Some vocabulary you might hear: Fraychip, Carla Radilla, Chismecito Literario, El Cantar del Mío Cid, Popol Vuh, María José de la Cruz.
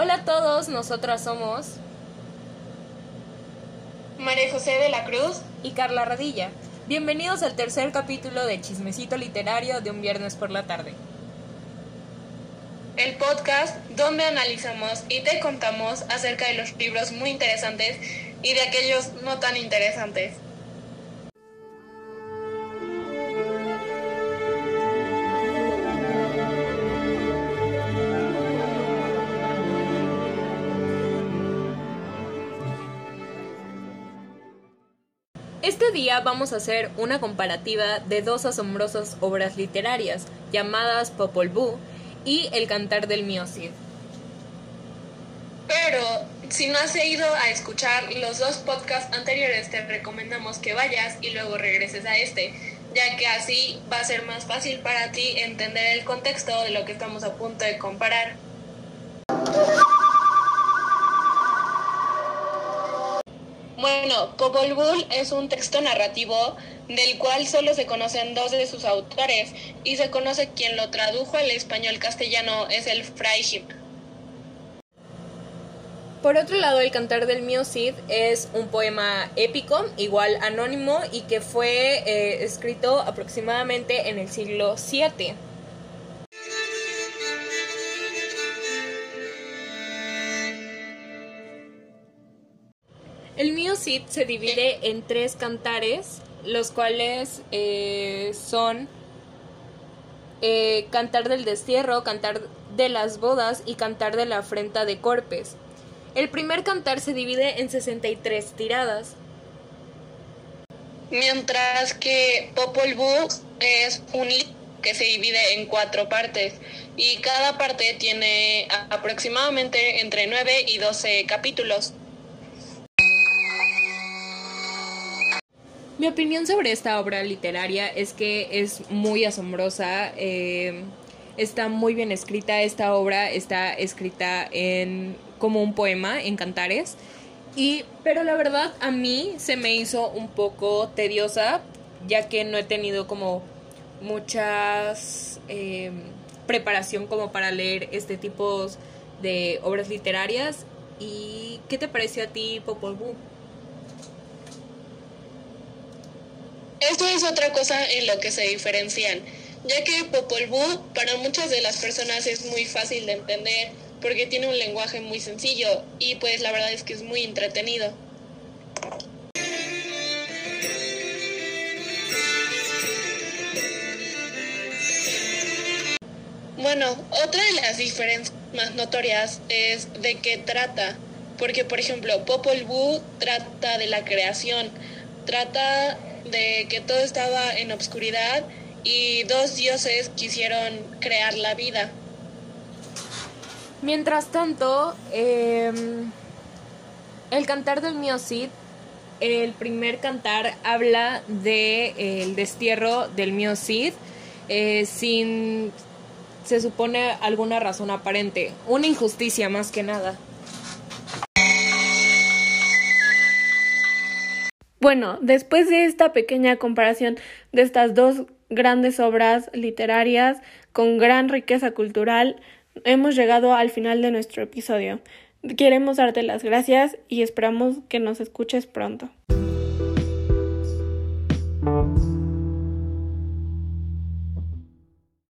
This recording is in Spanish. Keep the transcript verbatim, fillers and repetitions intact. Hola a todos, nosotras somos María José de la Cruz y Carla Radilla. Bienvenidos al tercer capítulo de Chismecito Literario de un viernes por la tarde. El podcast donde analizamos y te contamos acerca de los libros muy interesantes y de aquellos no tan interesantes. Este día vamos a hacer una comparativa de dos asombrosas obras literarias llamadas Popol Vuh y El Cantar del Mío Cid. Pero si no has ido a escuchar los dos podcasts anteriores, te recomendamos que vayas y luego regreses a este, ya que así va a ser más fácil para ti entender el contexto de lo que estamos a punto de comparar. Bueno, Popol Vuh es un texto narrativo del cual solo se conocen dos de sus autores y se conoce quien lo tradujo al español castellano es el Fraychip. Por otro lado, El Cantar del Mío Cid es un poema épico, igual anónimo, y que fue eh, escrito aproximadamente en el siglo siete. El Mío Cid se divide en tres cantares, los cuales eh, son eh, Cantar del Destierro, Cantar de las Bodas y Cantar de la Afrenta de Corpes. El primer cantar se divide en sesenta y tres tiradas, mientras que Popol Vuh es un libro que se divide en cuatro partes y cada parte tiene aproximadamente entre nueve y doce capítulos. Mi opinión sobre esta obra literaria es que es muy asombrosa, eh, está muy bien escrita, esta obra está escrita en como un poema, en cantares, y, pero la verdad a mí se me hizo un poco tediosa, ya que no he tenido como muchas eh, preparación como para leer este tipo de obras literarias. ¿Y qué te pareció a ti Popol Vuh? Esto es otra cosa en lo que se diferencian, ya que Popol Vuh para muchas de las personas es muy fácil de entender porque tiene un lenguaje muy sencillo y pues la verdad es que es muy entretenido. Bueno, otra de las diferencias más notorias es de qué trata, porque por ejemplo Popol Vuh trata de la creación, trata de que todo estaba en obscuridad y dos dioses quisieron crear la vida. Mientras tanto, eh, el Cantar del Mío Cid, el primer cantar habla de eh, el destierro del Mío Cid eh, sin, se supone, alguna razón aparente, una injusticia más que nada. Bueno, después de esta pequeña comparación de estas dos grandes obras literarias con gran riqueza cultural, hemos llegado al final de nuestro episodio. Queremos darte las gracias y esperamos que nos escuches pronto.